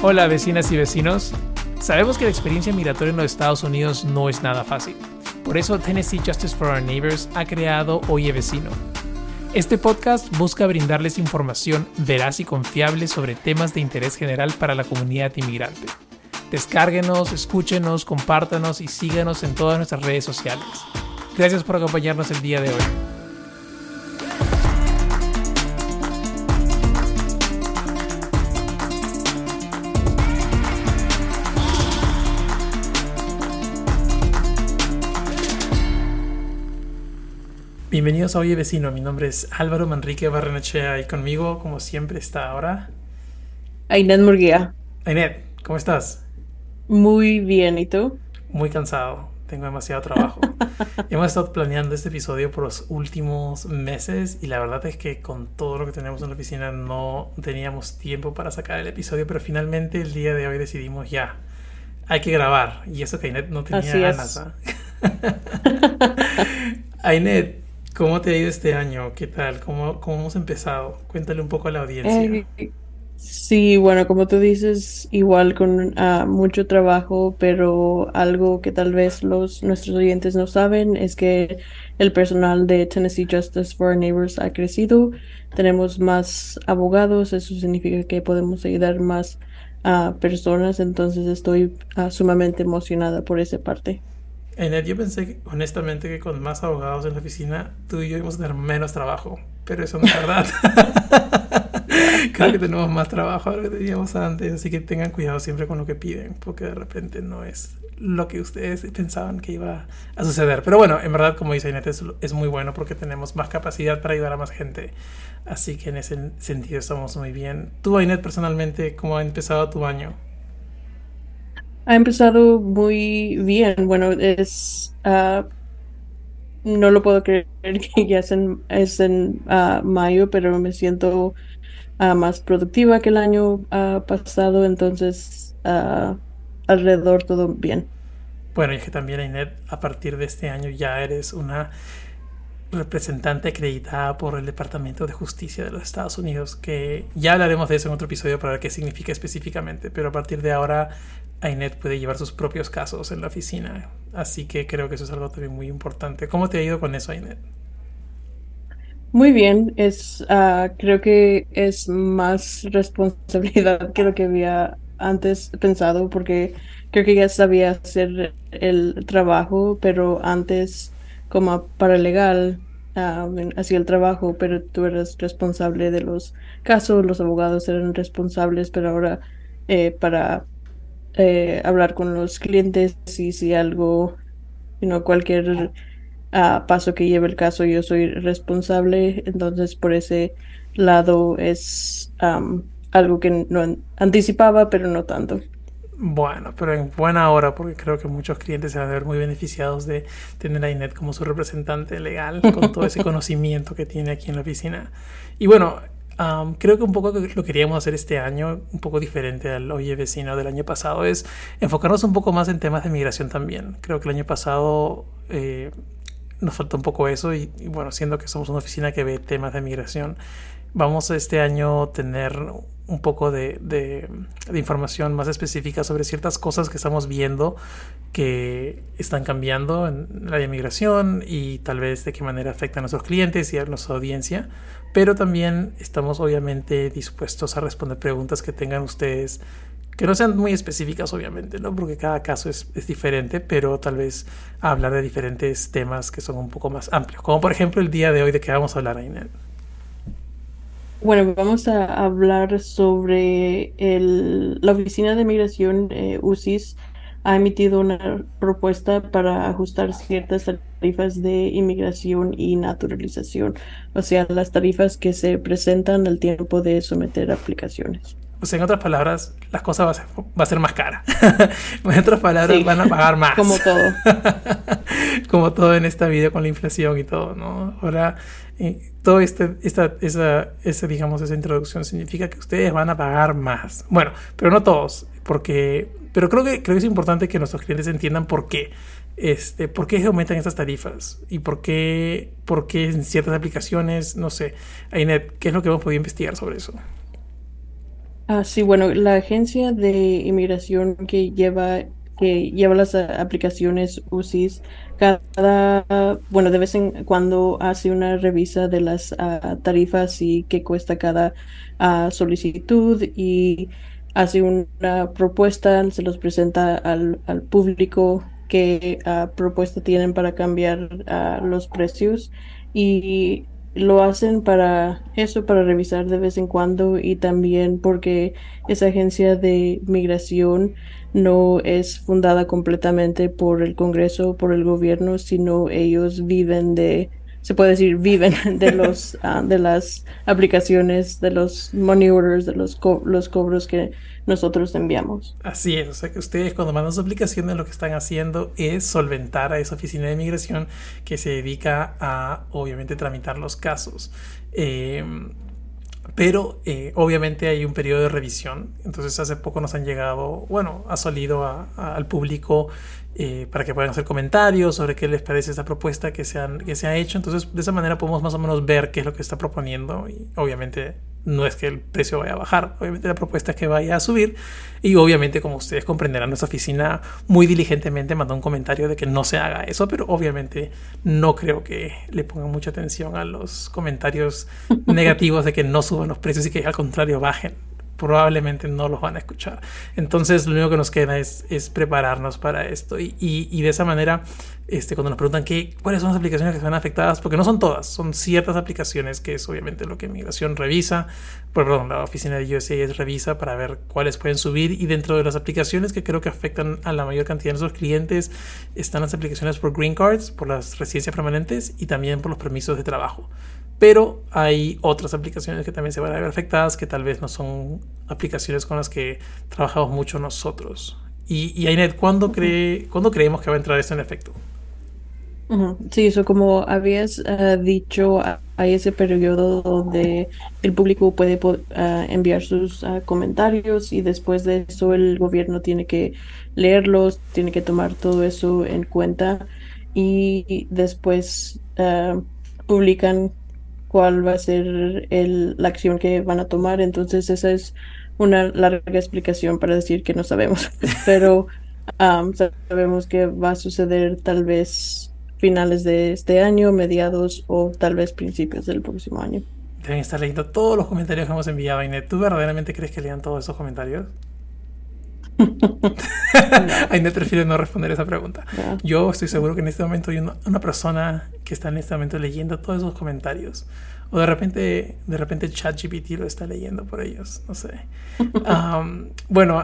Hola vecinas y vecinos. Sabemos que la experiencia migratoria en los Estados Unidos no es nada fácil. Por eso Tennessee Justice for Our Neighbors ha creado Oye Vecino. Este podcast busca brindarles información veraz y confiable sobre temas de interés general para la comunidad inmigrante. Descárguenos, escúchenos, compártanos y síganos en todas nuestras redes sociales. Gracias por acompañarnos el día de hoy. Bienvenidos a Oye Vecino, mi nombre es Álvaro Manrique Barrenechea y conmigo, como siempre, está ahora... Aineth Murguía. Aineth, ¿cómo estás? Muy bien, ¿y tú? Muy cansado, tengo demasiado trabajo. Hemos estado planeando este episodio por los últimos meses y la verdad es que con todo lo que tenemos en la oficina no teníamos tiempo para sacar el episodio, pero finalmente el día de hoy decidimos ya, hay que grabar, y eso que Aineth no tenía ganas. Aineth, ¿cómo te ha ido este año? ¿Qué tal? ¿Cómo hemos empezado? Cuéntale un poco a la audiencia. Sí, bueno, como tú dices, igual con mucho trabajo, pero algo que tal vez nuestros oyentes no saben es que el personal de Tennessee Justice for Our Neighbors ha crecido. Tenemos más abogados, eso significa que podemos ayudar más a personas, entonces estoy sumamente emocionada por esa parte. Aineth, yo pensé honestamente que con más abogados en la oficina tú y yo íbamos a tener menos trabajo, pero eso no es verdad. Creo que tenemos más trabajo de lo que teníamos antes, así que tengan cuidado siempre con lo que piden, porque de repente no es lo que ustedes pensaban que iba a suceder. Pero bueno, en verdad, como dice Aineth, es muy bueno porque tenemos más capacidad para ayudar a más gente, así que en ese sentido estamos muy bien. Tú, Aineth, personalmente, ¿cómo ha empezado tu año? Ha empezado muy bien. Bueno, no lo puedo creer que ya es en mayo, pero me siento más productiva que el año pasado, entonces alrededor todo bien. Bueno, y es que también, Aineth, a partir de este año ya eres una representante acreditada por el Departamento de Justicia de los Estados Unidos, que ya hablaremos de eso en otro episodio para ver qué significa específicamente, pero a partir de ahora Aineth puede llevar sus propios casos en la oficina, así que creo que eso es algo también muy importante. ¿Cómo te ha ido con eso, Aineth? Muy bien, creo que es más responsabilidad que lo que había antes pensado, porque creo que ya sabía hacer el trabajo, pero antes como paralegal hacía el trabajo, pero tú eras responsable de los casos, los abogados eran responsables, pero ahora para hablar con los clientes y si algo, cualquier paso que lleve el caso, yo soy responsable, entonces por ese lado es algo que no anticipaba, pero no tanto. Bueno, pero en buena hora, porque creo que muchos clientes se van a ver muy beneficiados de tener a Aineth como su representante legal con todo ese conocimiento que tiene aquí en la oficina. Y bueno, creo que un poco lo queríamos hacer este año, un poco diferente al Oye Vecino del año pasado, es enfocarnos un poco más en temas de migración también. Creo que el año pasado nos faltó un poco eso y bueno, siendo que somos una oficina que ve temas de migración, vamos este año tener un poco de información más específica sobre ciertas cosas que estamos viendo que están cambiando en la área de migración y tal vez de qué manera afecta a nuestros clientes y a nuestra audiencia. Pero también estamos obviamente dispuestos a responder preguntas que tengan ustedes que no sean muy específicas, obviamente, ¿no? Porque cada caso es diferente, pero tal vez hablar de diferentes temas que son un poco más amplios. Como por ejemplo el día de hoy, ¿de qué vamos a hablar, Aineth? Bueno, vamos a hablar sobre la Oficina de Migración, USCIS, ha emitido una propuesta para ajustar ciertas tarifas de inmigración y naturalización, o sea, las tarifas que se presentan al tiempo de someter aplicaciones. O sea, en otras palabras, las cosas va a ser más cara. En otras palabras, sí, van a pagar más. Como todo. Como todo en esta vida con la inflación y todo, ¿no? Ahora, todo esa introducción significa que ustedes van a pagar más. Bueno, pero no todos, pero creo que es importante que nuestros clientes entiendan por qué aumentan estas tarifas y por qué en ciertas aplicaciones, no sé. Aineth, ¿qué es lo que hemos podido investigar sobre eso? Sí, bueno, la agencia de inmigración que lleva las aplicaciones USCIS de vez en cuando hace una revisa de las tarifas y qué cuesta cada solicitud, y hace una propuesta, se los presenta al público qué propuesta tienen para cambiar los precios, y lo hacen para revisar de vez en cuando, y también porque esa agencia de migración no es fundada completamente por el Congreso, por el gobierno, sino ellos viven de los de las aplicaciones, de los money orders, de los cobros que nosotros enviamos. Así es, o sea que ustedes cuando mandan sus aplicaciones lo que están haciendo es solventar a esa oficina de migración que se dedica a obviamente tramitar los casos. Pero obviamente hay un periodo de revisión, entonces hace poco nos han llegado, ha salido al público para que puedan hacer comentarios sobre qué les parece esta propuesta que se ha hecho, entonces de esa manera podemos más o menos ver qué es lo que está proponiendo, y obviamente no es que el precio vaya a bajar, obviamente la propuesta es que vaya a subir, y obviamente como ustedes comprenderán, nuestra oficina muy diligentemente mandó un comentario de que no se haga eso, pero obviamente no creo que le pongan mucha atención a los comentarios negativos de que no suban los precios y que al contrario bajen, probablemente no los van a escuchar, entonces lo único que nos queda es prepararnos para esto, y de esa manera cuando nos preguntan cuáles son las aplicaciones que están afectadas, porque no son todas, son ciertas aplicaciones, que es obviamente lo que Migración revisa, la oficina de USCIS revisa para ver cuáles pueden subir, y dentro de las aplicaciones que creo que afectan a la mayor cantidad de nuestros clientes están las aplicaciones por green cards, por las residencias permanentes y también por los permisos de trabajo. Pero hay otras aplicaciones que también se van a ver afectadas, que tal vez no son aplicaciones con las que trabajamos mucho nosotros. Y Aineth, ¿cuándo creemos que va a entrar esto en efecto? Sí, eso como habías dicho, hay ese periodo donde el público puede enviar sus comentarios, y después de eso el gobierno tiene que leerlos, tiene que tomar todo eso en cuenta, y después publican cuál va a ser la acción que van a tomar. Entonces esa es una larga explicación para decir que no sabemos, pero sabemos que va a suceder tal vez finales de este año, mediados o tal vez principios del próximo año. Deben estar leyendo todos los comentarios que hemos enviado, Aineth. ¿Tú verdaderamente crees que lean todos esos comentarios? Aineth prefiere no responder esa pregunta. Yeah. Yo estoy seguro que en este momento hay una persona que está en este momento leyendo todos esos comentarios, o de repente ChatGPT lo está leyendo por ellos, no sé.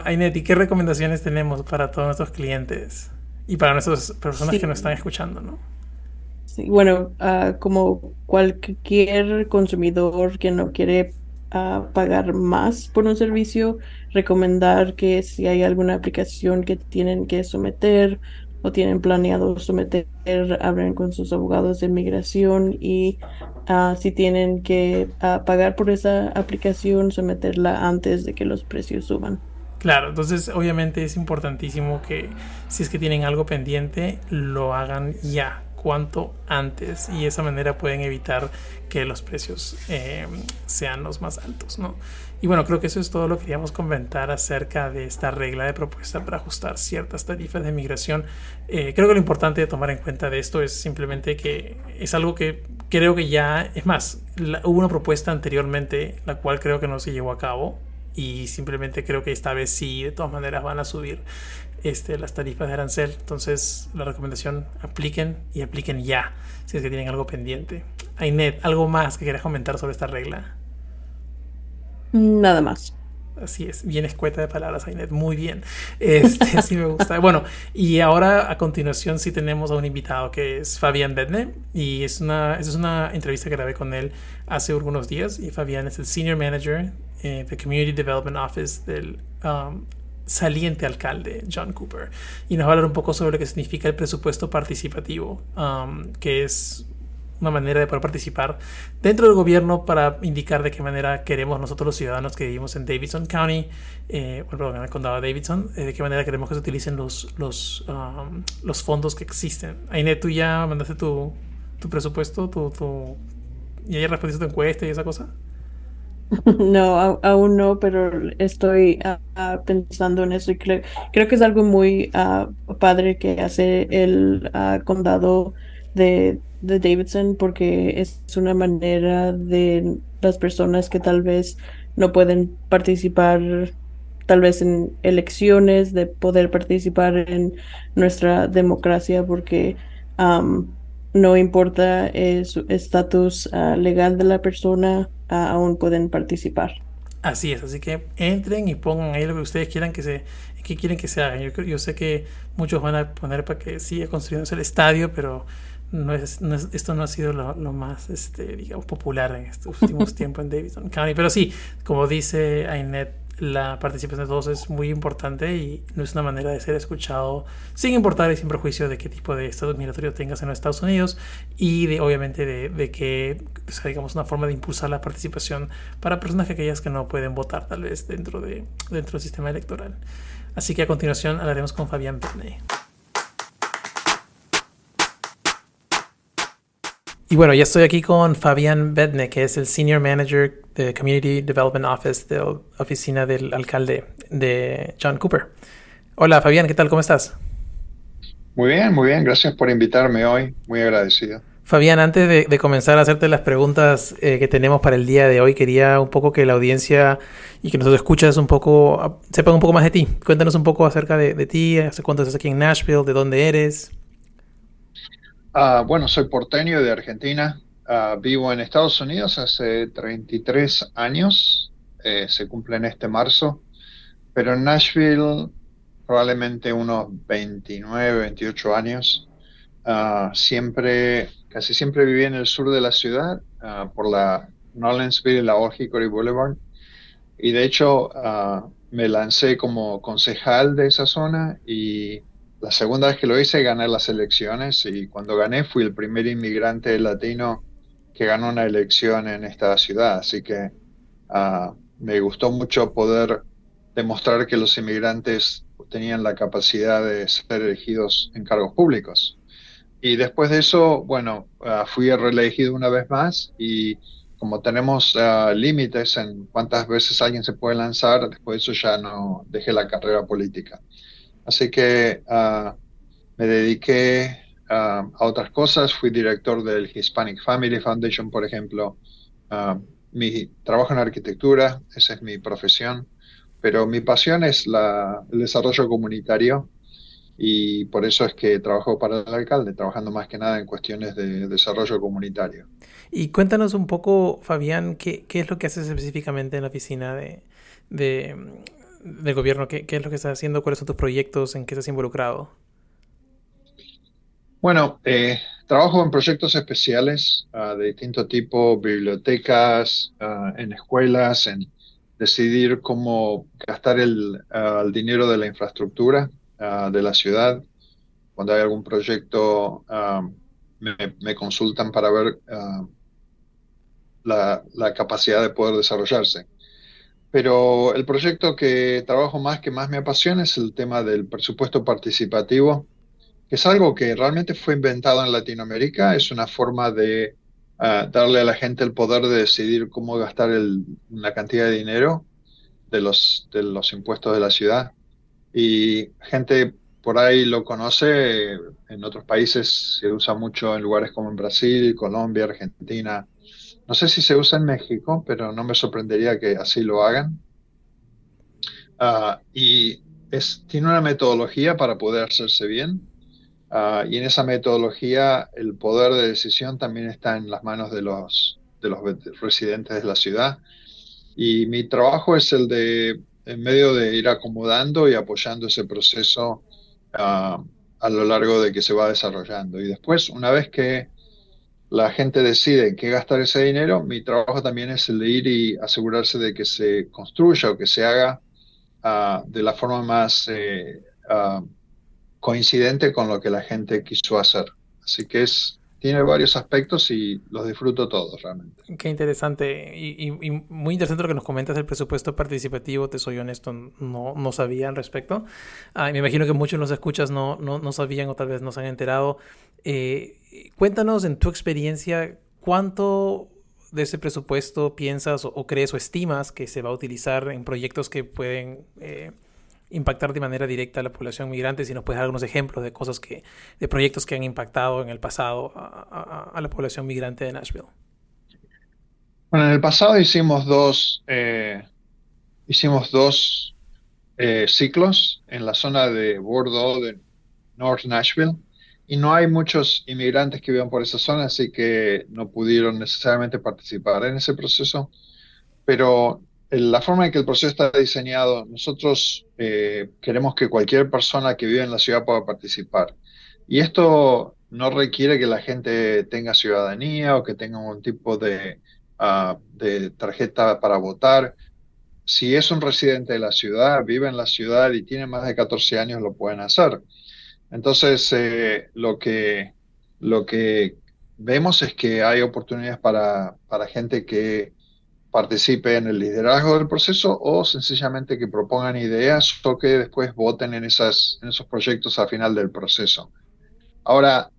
Aineth, ¿y qué recomendaciones tenemos para todos nuestros clientes y para nuestras personas que nos están escuchando, no? Sí, como cualquier consumidor que no quiere a pagar más por un servicio, recomendar que si hay alguna aplicación que tienen que someter o tienen planeado someter, hablen con sus abogados de migración, y si tienen que pagar por esa aplicación, someterla antes de que los precios suban. Claro, entonces obviamente es importantísimo que si es que tienen algo pendiente, lo hagan ya, cuanto antes, y de esa manera pueden evitar que los precios sean los más altos, ¿no? Y creo que eso es todo lo que queríamos comentar acerca de esta regla de propuesta para ajustar ciertas tarifas de migración. Creo que lo importante de tomar en cuenta de esto es simplemente que es algo que creo que ya, es más, hubo una propuesta anteriormente, la cual creo que no se llevó a cabo, y simplemente creo que esta vez sí, de todas maneras van a subir las tarifas de arancel. Entonces la recomendación, apliquen ya si es que tienen algo pendiente. Aineth, ¿algo más que quieras comentar sobre esta regla? Nada más. Así es, bien escueta de palabras, Aineth, muy bien. Sí me gusta. Y ahora a continuación sí tenemos a un invitado que es Fabian Bedne, y es una entrevista que grabé con él hace algunos días, y Fabian es el Senior Manager de Community Development Office del saliente alcalde John Cooper, y nos va a hablar un poco sobre lo que significa el presupuesto participativo, que es una manera de poder participar dentro del gobierno para indicar de qué manera queremos nosotros los ciudadanos que vivimos en Davidson County, en el condado de Davidson, de qué manera queremos que se utilicen los fondos que existen. Aineth, ¿tú ya mandaste tu presupuesto? ¿Ya respondiste tu encuesta y esa cosa? No, aún no, pero estoy pensando en eso y creo que es algo muy padre que hace el condado de Davidson, porque es una manera de las personas que tal vez no pueden participar tal vez en elecciones, de poder participar en nuestra democracia, porque no importa su estatus legal de la persona, aún pueden participar. Así es, así que entren y pongan ahí lo que ustedes quieran que se hagan. Yo sé que muchos van a poner para que siga construyéndose el estadio, pero esto no ha sido lo más digamos popular en estos últimos tiempos en Davidson County, pero sí, como dice Aineth, la participación de todos es muy importante y no es una manera de ser escuchado sin importar y sin prejuicio de qué tipo de estatus migratorio tengas en los Estados Unidos y obviamente de que, o sea, digamos, una forma de impulsar la participación para personas aquellas que no pueden votar tal vez dentro del sistema electoral. Así que a continuación hablaremos con Fabian Bedne. Y bueno, ya estoy aquí con Fabian Bedne, que es el Senior Manager de Community Development Office de la oficina del alcalde de John Cooper. Hola, Fabian, ¿qué tal? ¿Cómo estás? Muy bien, gracias por invitarme hoy, muy agradecido. Fabian, antes de comenzar a hacerte las preguntas que tenemos para el día de hoy, quería un poco que la audiencia y que nosotros escuchas un poco, sepan un poco más de ti. Cuéntanos un poco acerca de ti, hace cuánto estás aquí en Nashville, de dónde eres. Bueno, soy porteño de Argentina, vivo en Estados Unidos hace 33 años, se cumple en este marzo, pero en Nashville probablemente unos 29, 28 años. Casi siempre viví en el sur de la ciudad, por la Nolensville, la Old Hickory Boulevard, y de hecho me lancé como concejal de esa zona y la segunda vez que lo hice gané las elecciones y cuando gané fui el primer inmigrante latino que ganó una elección en esta ciudad. Así que me gustó mucho poder demostrar que los inmigrantes tenían la capacidad de ser elegidos en cargos públicos. Y después de eso, bueno, fui reelegido una vez más y como tenemos límites en cuántas veces alguien se puede lanzar, después de eso ya no dejé la carrera política. Así que me dediqué a otras cosas. Fui director del Hispanic Family Foundation, por ejemplo. Mi trabajo en arquitectura, esa es mi profesión. Pero mi pasión es el desarrollo comunitario y por eso es que trabajo para el alcalde, trabajando más que nada en cuestiones de desarrollo comunitario. Y cuéntanos un poco, Fabián, ¿qué es lo que haces específicamente en la oficina del gobierno? ¿Qué es lo que estás haciendo? ¿Cuáles son tus proyectos? ¿En qué estás involucrado? Bueno, trabajo en proyectos especiales de distinto tipo, bibliotecas, en escuelas, en decidir cómo gastar el dinero de la infraestructura de la ciudad. Cuando hay algún proyecto, me consultan para ver la capacidad de poder desarrollarse. Pero el proyecto que trabajo más, que más me apasiona, es el tema del presupuesto participativo, que es algo que realmente fue inventado en Latinoamérica. Es una forma de darle a la gente el poder de decidir cómo gastar la cantidad de dinero de los impuestos de la ciudad. Y gente por ahí lo conoce, en otros países se usa mucho en lugares como en Brasil, Colombia, Argentina. No sé si se usa en México, pero no me sorprendería que así lo hagan. Y tiene una metodología para poder hacerse bien. Y en esa metodología el poder de decisión también está en las manos de los residentes de la ciudad. Y mi trabajo es el de, en medio de ir acomodando y apoyando ese proceso a lo largo de que se va desarrollando. Y después, una vez que la gente decide en qué gastar ese dinero, mi trabajo también es el de ir y asegurarse de que se construya o que se haga de la forma más coincidente con lo que la gente quiso hacer. Así que tiene varios aspectos y los disfruto todos realmente. Qué interesante y muy interesante lo que nos comentas del presupuesto participativo. Te soy honesto, no sabía al respecto. Me imagino que muchos nos escuchas no sabían o tal vez no se han enterado. Cuéntanos en tu experiencia cuánto de ese presupuesto piensas o crees o estimas que se va a utilizar en proyectos que pueden impactar de manera directa a la población migrante? Si nos puedes dar algunos ejemplos de cosas que, de proyectos que han impactado en el pasado a la población migrante de Nashville. Bueno, en el pasado hicimos dos ciclos en la zona de Bordeaux, de North Nashville, y no hay muchos inmigrantes que vivan por esa zona, así que no pudieron necesariamente participar en ese proceso. Pero la forma en que el proceso está diseñado, nosotros queremos que cualquier persona que vive en la ciudad pueda participar. Y esto no requiere que la gente tenga ciudadanía o que tenga un tipo de tarjeta para votar. Si es un residente de la ciudad, vive en la ciudad y tiene más de 14 años, lo pueden hacer. Entonces, lo que vemos es que hay oportunidades para gente que participe en el liderazgo del proceso o sencillamente que propongan ideas o que después voten en esos proyectos al final del proceso. Ahora,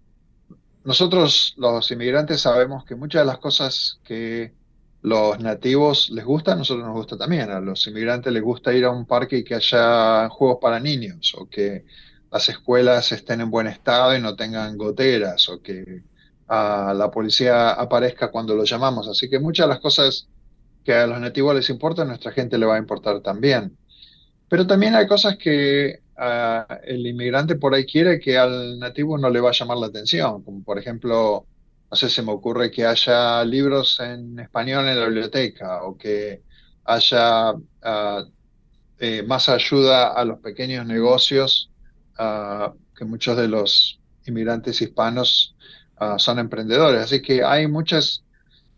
nosotros los inmigrantes sabemos que muchas de las cosas que los nativos les gusta, a nosotros nos gusta también. A los inmigrantes les gusta ir a un parque y que haya juegos para niños, o que las escuelas estén en buen estado y no tengan goteras, o que la policía aparezca cuando lo llamamos. Así que muchas de las cosas que a los nativos les importa, a nuestra gente le va a importar también. Pero también hay cosas que el inmigrante por ahí quiere que al nativo no le va a llamar la atención, como por ejemplo, no sé, se me ocurre que haya libros en español en la biblioteca, o que haya más ayuda a los pequeños negocios, que muchos de los inmigrantes hispanos son emprendedores. Así que hay muchas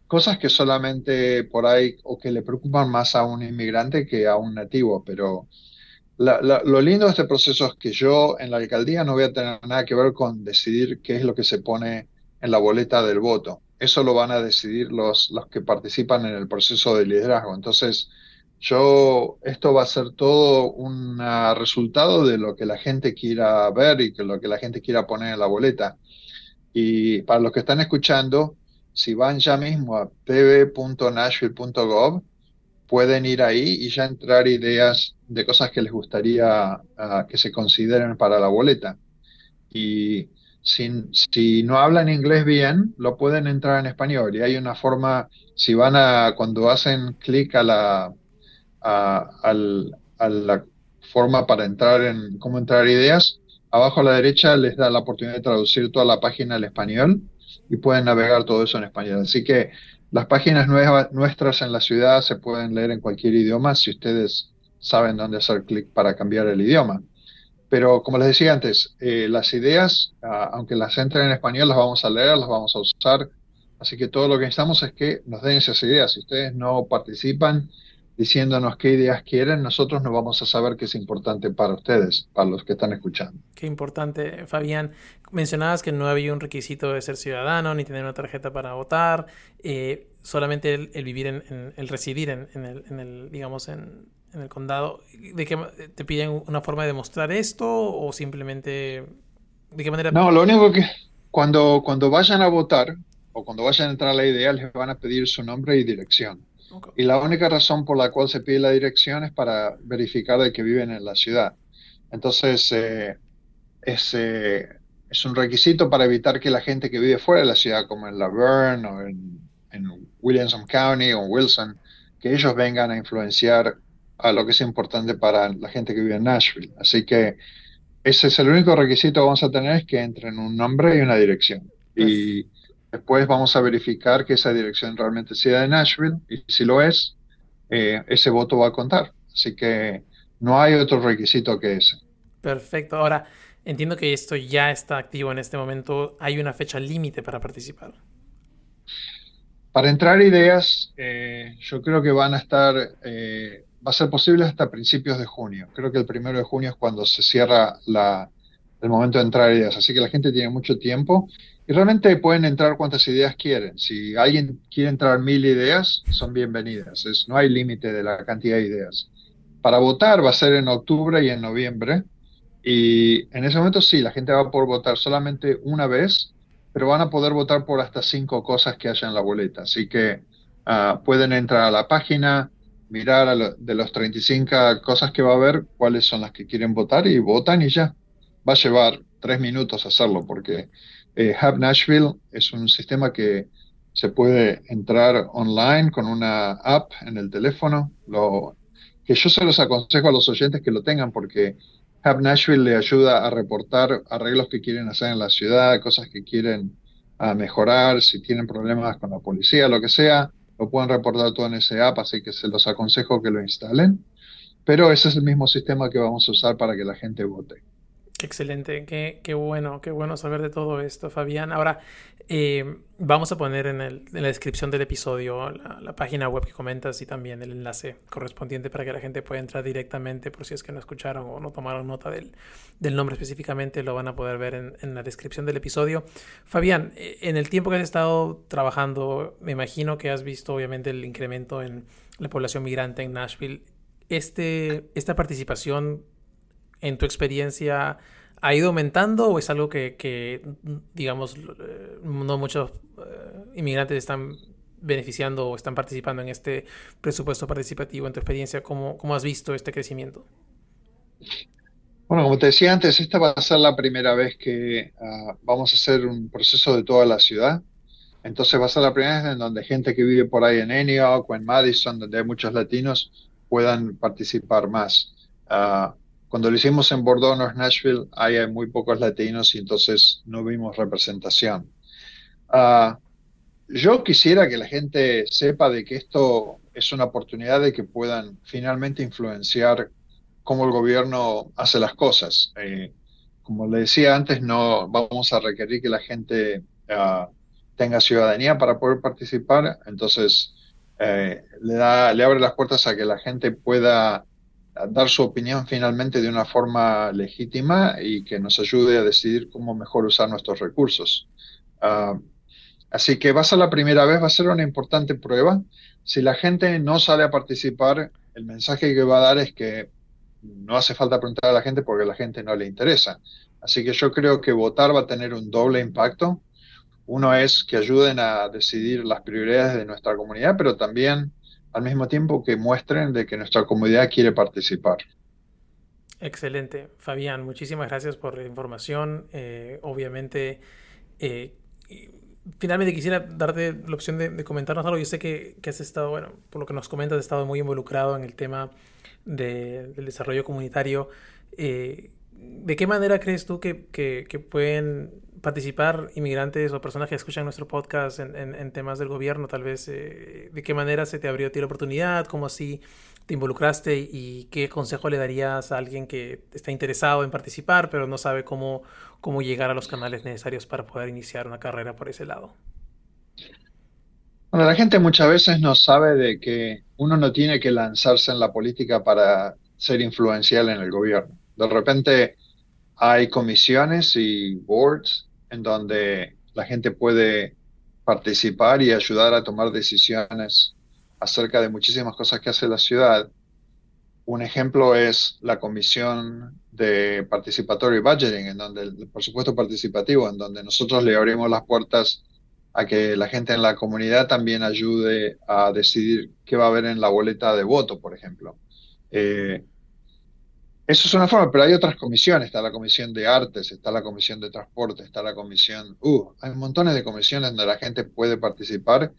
cosas que solamente por ahí, o que le preocupan más a un inmigrante que a un nativo. Pero lo lindo de este proceso es que yo en la alcaldía no voy a tener nada que ver con decidir qué es lo que se pone en la boleta del voto. Eso lo van a decidir los que participan en el proceso de liderazgo. Entonces, esto va a ser todo un resultado de lo que la gente quiera ver y que lo que la gente quiera poner en la boleta. Y para los que están escuchando, si van ya mismo a pb.nashville.gov, pueden ir ahí y ya entrar ideas de cosas que les gustaría que se consideren para la boleta. Y si no hablan inglés bien, lo pueden entrar en español. Y hay una forma, si van cuando hacen clic a la forma para entrar en cómo entrar ideas, abajo a la derecha les da la oportunidad de traducir toda la página al español y pueden navegar todo eso en español. Así que las páginas nuestras en la ciudad se pueden leer en cualquier idioma si ustedes saben dónde hacer clic para cambiar el idioma. Pero como les decía antes, las ideas, aunque las entren en español, las vamos a leer, las vamos a usar. Así que todo lo que necesitamos es que nos den esas ideas. Si ustedes no participan diciéndonos qué ideas quieren, nosotros no vamos a saber qué es importante para ustedes, para los que están escuchando. Qué importante, Fabián. Mencionabas que no había un requisito de ser ciudadano ni tener una tarjeta para votar, solamente el vivir el residir en el condado. ¿De qué te piden una forma de demostrar esto o simplemente de qué manera? No, lo único que cuando vayan a votar o cuando vayan a entrar a la idea les van a pedir su nombre y dirección. Okay. Y la única razón por la cual se pide la dirección es para verificar de que viven en la ciudad. Entonces, es un requisito para evitar que la gente que vive fuera de la ciudad, como en La Verne o en Williamson County o Wilson, que ellos vengan a influenciar a lo que es importante para la gente que vive en Nashville. Así que ese es el único requisito que vamos a tener, es que entren un nombre y una dirección. Y después vamos a verificar que esa dirección realmente sea de Nashville, y si lo es, ese voto va a contar. Así que no hay otro requisito que ese. Perfecto. Ahora, entiendo que esto ya está activo en este momento. ¿Hay una fecha límite para participar? Para entrar ideas, yo creo que van a estar... va a ser posible hasta principios de junio. Creo que el 1 de junio es cuando se cierra el momento de entrar ideas. Así que la gente tiene mucho tiempo. Y realmente pueden entrar cuantas ideas quieren. Si alguien quiere entrar 1000 ideas, son bienvenidas. No hay límite de la cantidad de ideas. Para votar va a ser en octubre y en noviembre. Y en ese momento sí, la gente va a poder votar solamente una vez, pero van a poder votar por hasta 5 cosas que haya en la boleta. Así que Pueden entrar a la página, mirar de las 35 cosas que va a haber, cuáles son las que quieren votar, y votan y ya. Va a llevar 3 minutos hacerlo, porque Hub Nashville es un sistema que se puede entrar online con una app en el teléfono, que yo se los aconsejo a los oyentes que lo tengan, porque Hub Nashville le ayuda a reportar arreglos que quieren hacer en la ciudad, cosas que quieren mejorar, si tienen problemas con la policía, lo que sea, lo pueden reportar todo en ese app, así que se los aconsejo que lo instalen. Pero ese es el mismo sistema que vamos a usar para que la gente vote. Excelente, qué bueno saber de todo esto, Fabián. Ahora vamos a poner en la descripción del episodio la página web que comentas y también el enlace correspondiente para que la gente pueda entrar directamente, por si es que no escucharon o no tomaron nota del nombre específicamente, lo van a poder ver en la descripción del episodio. Fabián, en el tiempo que has estado trabajando, me imagino que has visto obviamente el incremento en la población migrante en Nashville. Esta participación, ¿en tu experiencia ha ido aumentando o es algo que digamos, no muchos inmigrantes están beneficiando o están participando en este presupuesto participativo? En tu experiencia, ¿cómo has visto este crecimiento? Bueno, como te decía antes, esta va a ser la primera vez que vamos a hacer un proceso de toda la ciudad. Entonces va a ser la primera vez en donde gente que vive por ahí en Antioch o en Madison, donde hay muchos latinos, puedan participar más. Cuando lo hicimos en Bordeaux, North Nashville, ahí hay muy pocos latinos y entonces no vimos representación. Yo quisiera que la gente sepa de que esto es una oportunidad de que puedan finalmente influenciar cómo el gobierno hace las cosas. Como le decía antes, no vamos a requerir que la gente tenga ciudadanía para poder participar, entonces le abre las puertas a que la gente pueda dar su opinión finalmente de una forma legítima y que nos ayude a decidir cómo mejor usar nuestros recursos. Así que va a ser la primera vez, va a ser una importante prueba. Si la gente no sale a participar, el mensaje que va a dar es que no hace falta preguntar a la gente porque a la gente no le interesa. Así que yo creo que votar va a tener un doble impacto. Uno es que ayuden a decidir las prioridades de nuestra comunidad, pero también al mismo tiempo que muestren de que nuestra comunidad quiere participar. Excelente. Fabián, muchísimas gracias por la información. Obviamente, finalmente quisiera darte la opción de comentarnos algo. Yo sé que has estado, bueno, por lo que nos comentas, has estado muy involucrado en el tema del desarrollo comunitario. ¿De qué manera crees tú que pueden participar inmigrantes o personas que escuchan nuestro podcast en temas del gobierno? Tal vez, ¿de qué manera se te abrió a ti la oportunidad? ¿Cómo así te involucraste? ¿Y qué consejo le darías a alguien que está interesado en participar, pero no sabe cómo llegar a los canales necesarios para poder iniciar una carrera por ese lado? Bueno, la gente muchas veces no sabe de que uno no tiene que lanzarse en la política para ser influencial en el gobierno. De repente hay comisiones y boards en donde la gente puede participar y ayudar a tomar decisiones acerca de muchísimas cosas que hace la ciudad. Un ejemplo es la comisión de Participatory Budgeting, en donde el presupuesto participativo, en donde nosotros le abrimos las puertas a que la gente en la comunidad también ayude a decidir qué va a haber en la boleta de voto, por ejemplo. Eso es una forma, pero hay otras comisiones. Está la comisión de artes, está la comisión de transporte, está la comisión... hay montones de comisiones donde la gente puede participar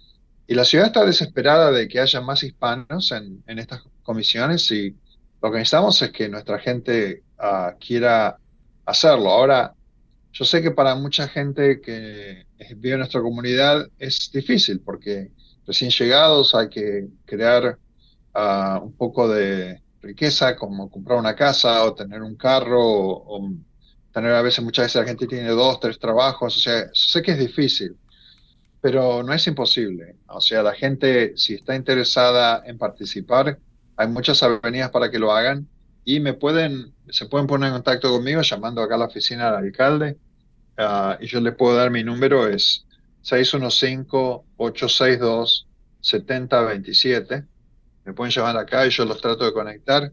y la ciudad está desesperada de que haya más hispanos en estas comisiones, y lo que necesitamos es que nuestra gente quiera hacerlo. Ahora, yo sé que para mucha gente que vive en nuestra comunidad es difícil porque recién llegados hay que crear un poco de riqueza, como comprar una casa o tener un carro o tener, a veces, muchas veces la gente tiene 2, 3 trabajos. O sea, sé que es difícil, pero no es imposible. O sea, la gente, si está interesada en participar, hay muchas avenidas para que lo hagan y se pueden poner en contacto conmigo llamando acá a la oficina del alcalde, y yo les puedo dar mi número. Es 615-862-7027. Me pueden llamar acá y yo los trato de conectar,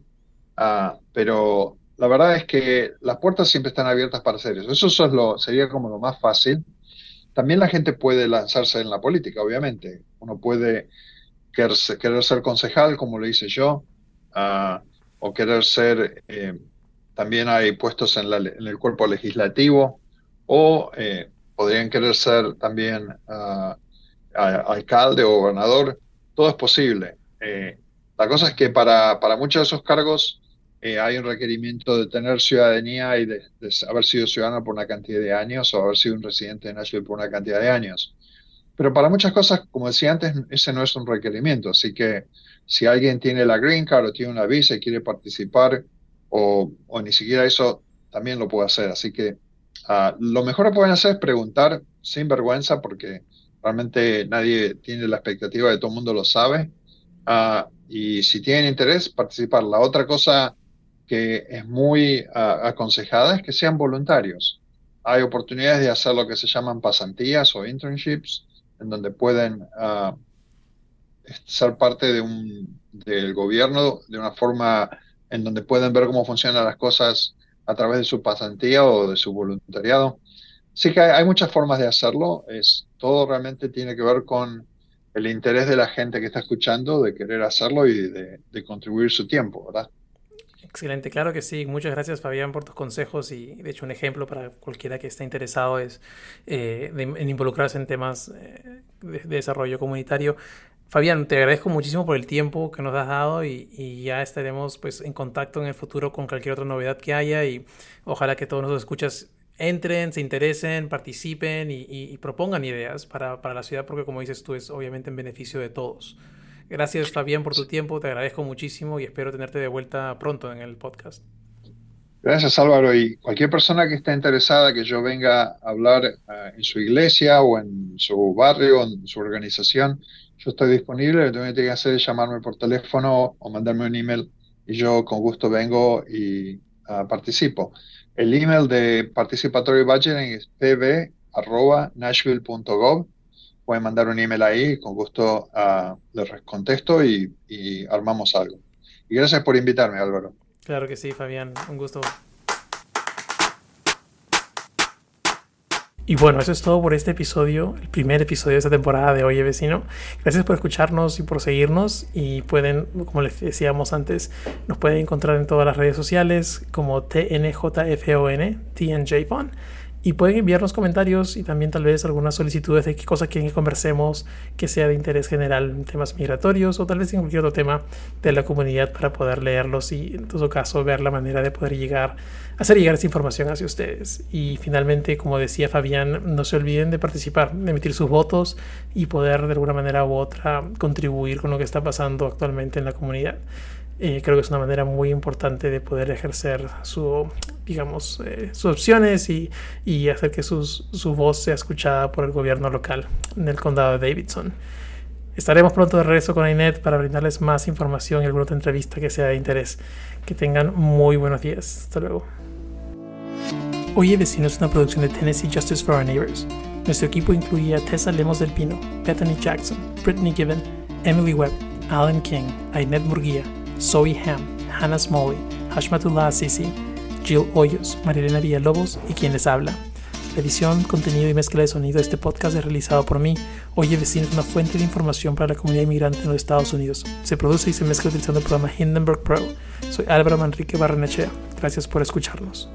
pero la verdad es que las puertas siempre están abiertas para hacer eso. Sería como lo más fácil. También la gente puede lanzarse en la política, obviamente. Uno puede querer ser concejal, como lo hice yo, o querer ser, también hay puestos en el cuerpo legislativo, o podrían querer ser también alcalde o gobernador. Todo es posible. La cosa es que para muchos de esos cargos hay un requerimiento de tener ciudadanía y de haber sido ciudadano por una cantidad de años, o haber sido un residente de Nashville por una cantidad de años. Pero para muchas cosas, como decía antes, ese no es un requerimiento. Así que si alguien tiene la green card o tiene una visa y quiere participar, o ni siquiera eso, también lo puede hacer. Así que lo mejor que pueden hacer es preguntar sin vergüenza, porque realmente nadie tiene la expectativa de que todo el mundo lo sabe. Y si tienen interés, participar. La otra cosa que es muy aconsejada es que sean voluntarios. Hay oportunidades de hacer lo que se llaman pasantías o internships, en donde pueden ser parte del gobierno de una forma en donde pueden ver cómo funcionan las cosas a través de su pasantía o de su voluntariado. Así que hay muchas formas de hacerlo. Todo realmente tiene que ver con el interés de la gente que está escuchando de querer hacerlo y de contribuir su tiempo, ¿verdad? Excelente, claro que sí. Muchas gracias, Fabián, por tus consejos, y de hecho un ejemplo para cualquiera que esté interesado es en involucrarse en temas de desarrollo comunitario. Fabián, te agradezco muchísimo por el tiempo que nos has dado, y ya estaremos pues en contacto en el futuro con cualquier otra novedad que haya, y ojalá que todos nos escuchas entren, se interesen, participen y propongan ideas para la ciudad, porque como dices tú, es obviamente en beneficio de todos. Gracias, Fabián, por tu tiempo, te agradezco muchísimo y espero tenerte de vuelta pronto en el podcast. Gracias, Álvaro, y cualquier persona que esté interesada que yo venga a hablar en su iglesia o en su barrio o en su organización, yo estoy disponible. Lo que tienen que hacer es llamarme por teléfono o mandarme un email, y yo con gusto vengo y participo. El email de Participatory Budgeting es pb@nashville.gov. Pueden mandar un email ahí, con gusto les contesto y armamos algo. Y gracias por invitarme, Álvaro. Claro que sí, Fabián, un gusto. Y bueno, eso es todo por este episodio, el primer episodio de esta temporada de Oye Vecino. Gracias por escucharnos y por seguirnos, y pueden, como les decíamos antes, nos pueden encontrar en todas las redes sociales como TNJFON, TNJFON. Y pueden enviarnos comentarios y también tal vez algunas solicitudes de qué cosas quieren que conversemos que sea de interés general en temas migratorios, o tal vez en cualquier otro tema de la comunidad, para poder leerlos y en todo caso ver la manera de poder hacer llegar esa información hacia ustedes. Y finalmente, como decía Fabián, no se olviden de participar, de emitir sus votos y poder de alguna manera u otra contribuir con lo que está pasando actualmente en la comunidad. Creo que es una manera muy importante de poder ejercer sus opciones y hacer que su voz sea escuchada por el gobierno local en el condado de Davidson. Estaremos pronto de regreso con Aineth para brindarles más información y alguna otra entrevista que sea de interés. Que tengan muy buenos días. Hasta luego. Oye Vecino es una producción de Tennessee Justice for Our Neighbors. Nuestro equipo incluye a Tessa Lemos del Pino, Bethany Jackson, Brittany Gibbon, Emily Webb, Alan King, Aineth Murguía, Zoe Ham, Hannah Smalley, Hashmatullah Sisi, Jill Hoyos, Marilena Villalobos y quien les habla. La edición, contenido y mezcla de sonido de este podcast es realizado por mí. Oye Vecino es una fuente de información para la comunidad inmigrante en los Estados Unidos. Se produce y se mezcla utilizando el programa Hindenburg Pro. Soy Álvaro Manrique Barrenechea. Gracias por escucharnos.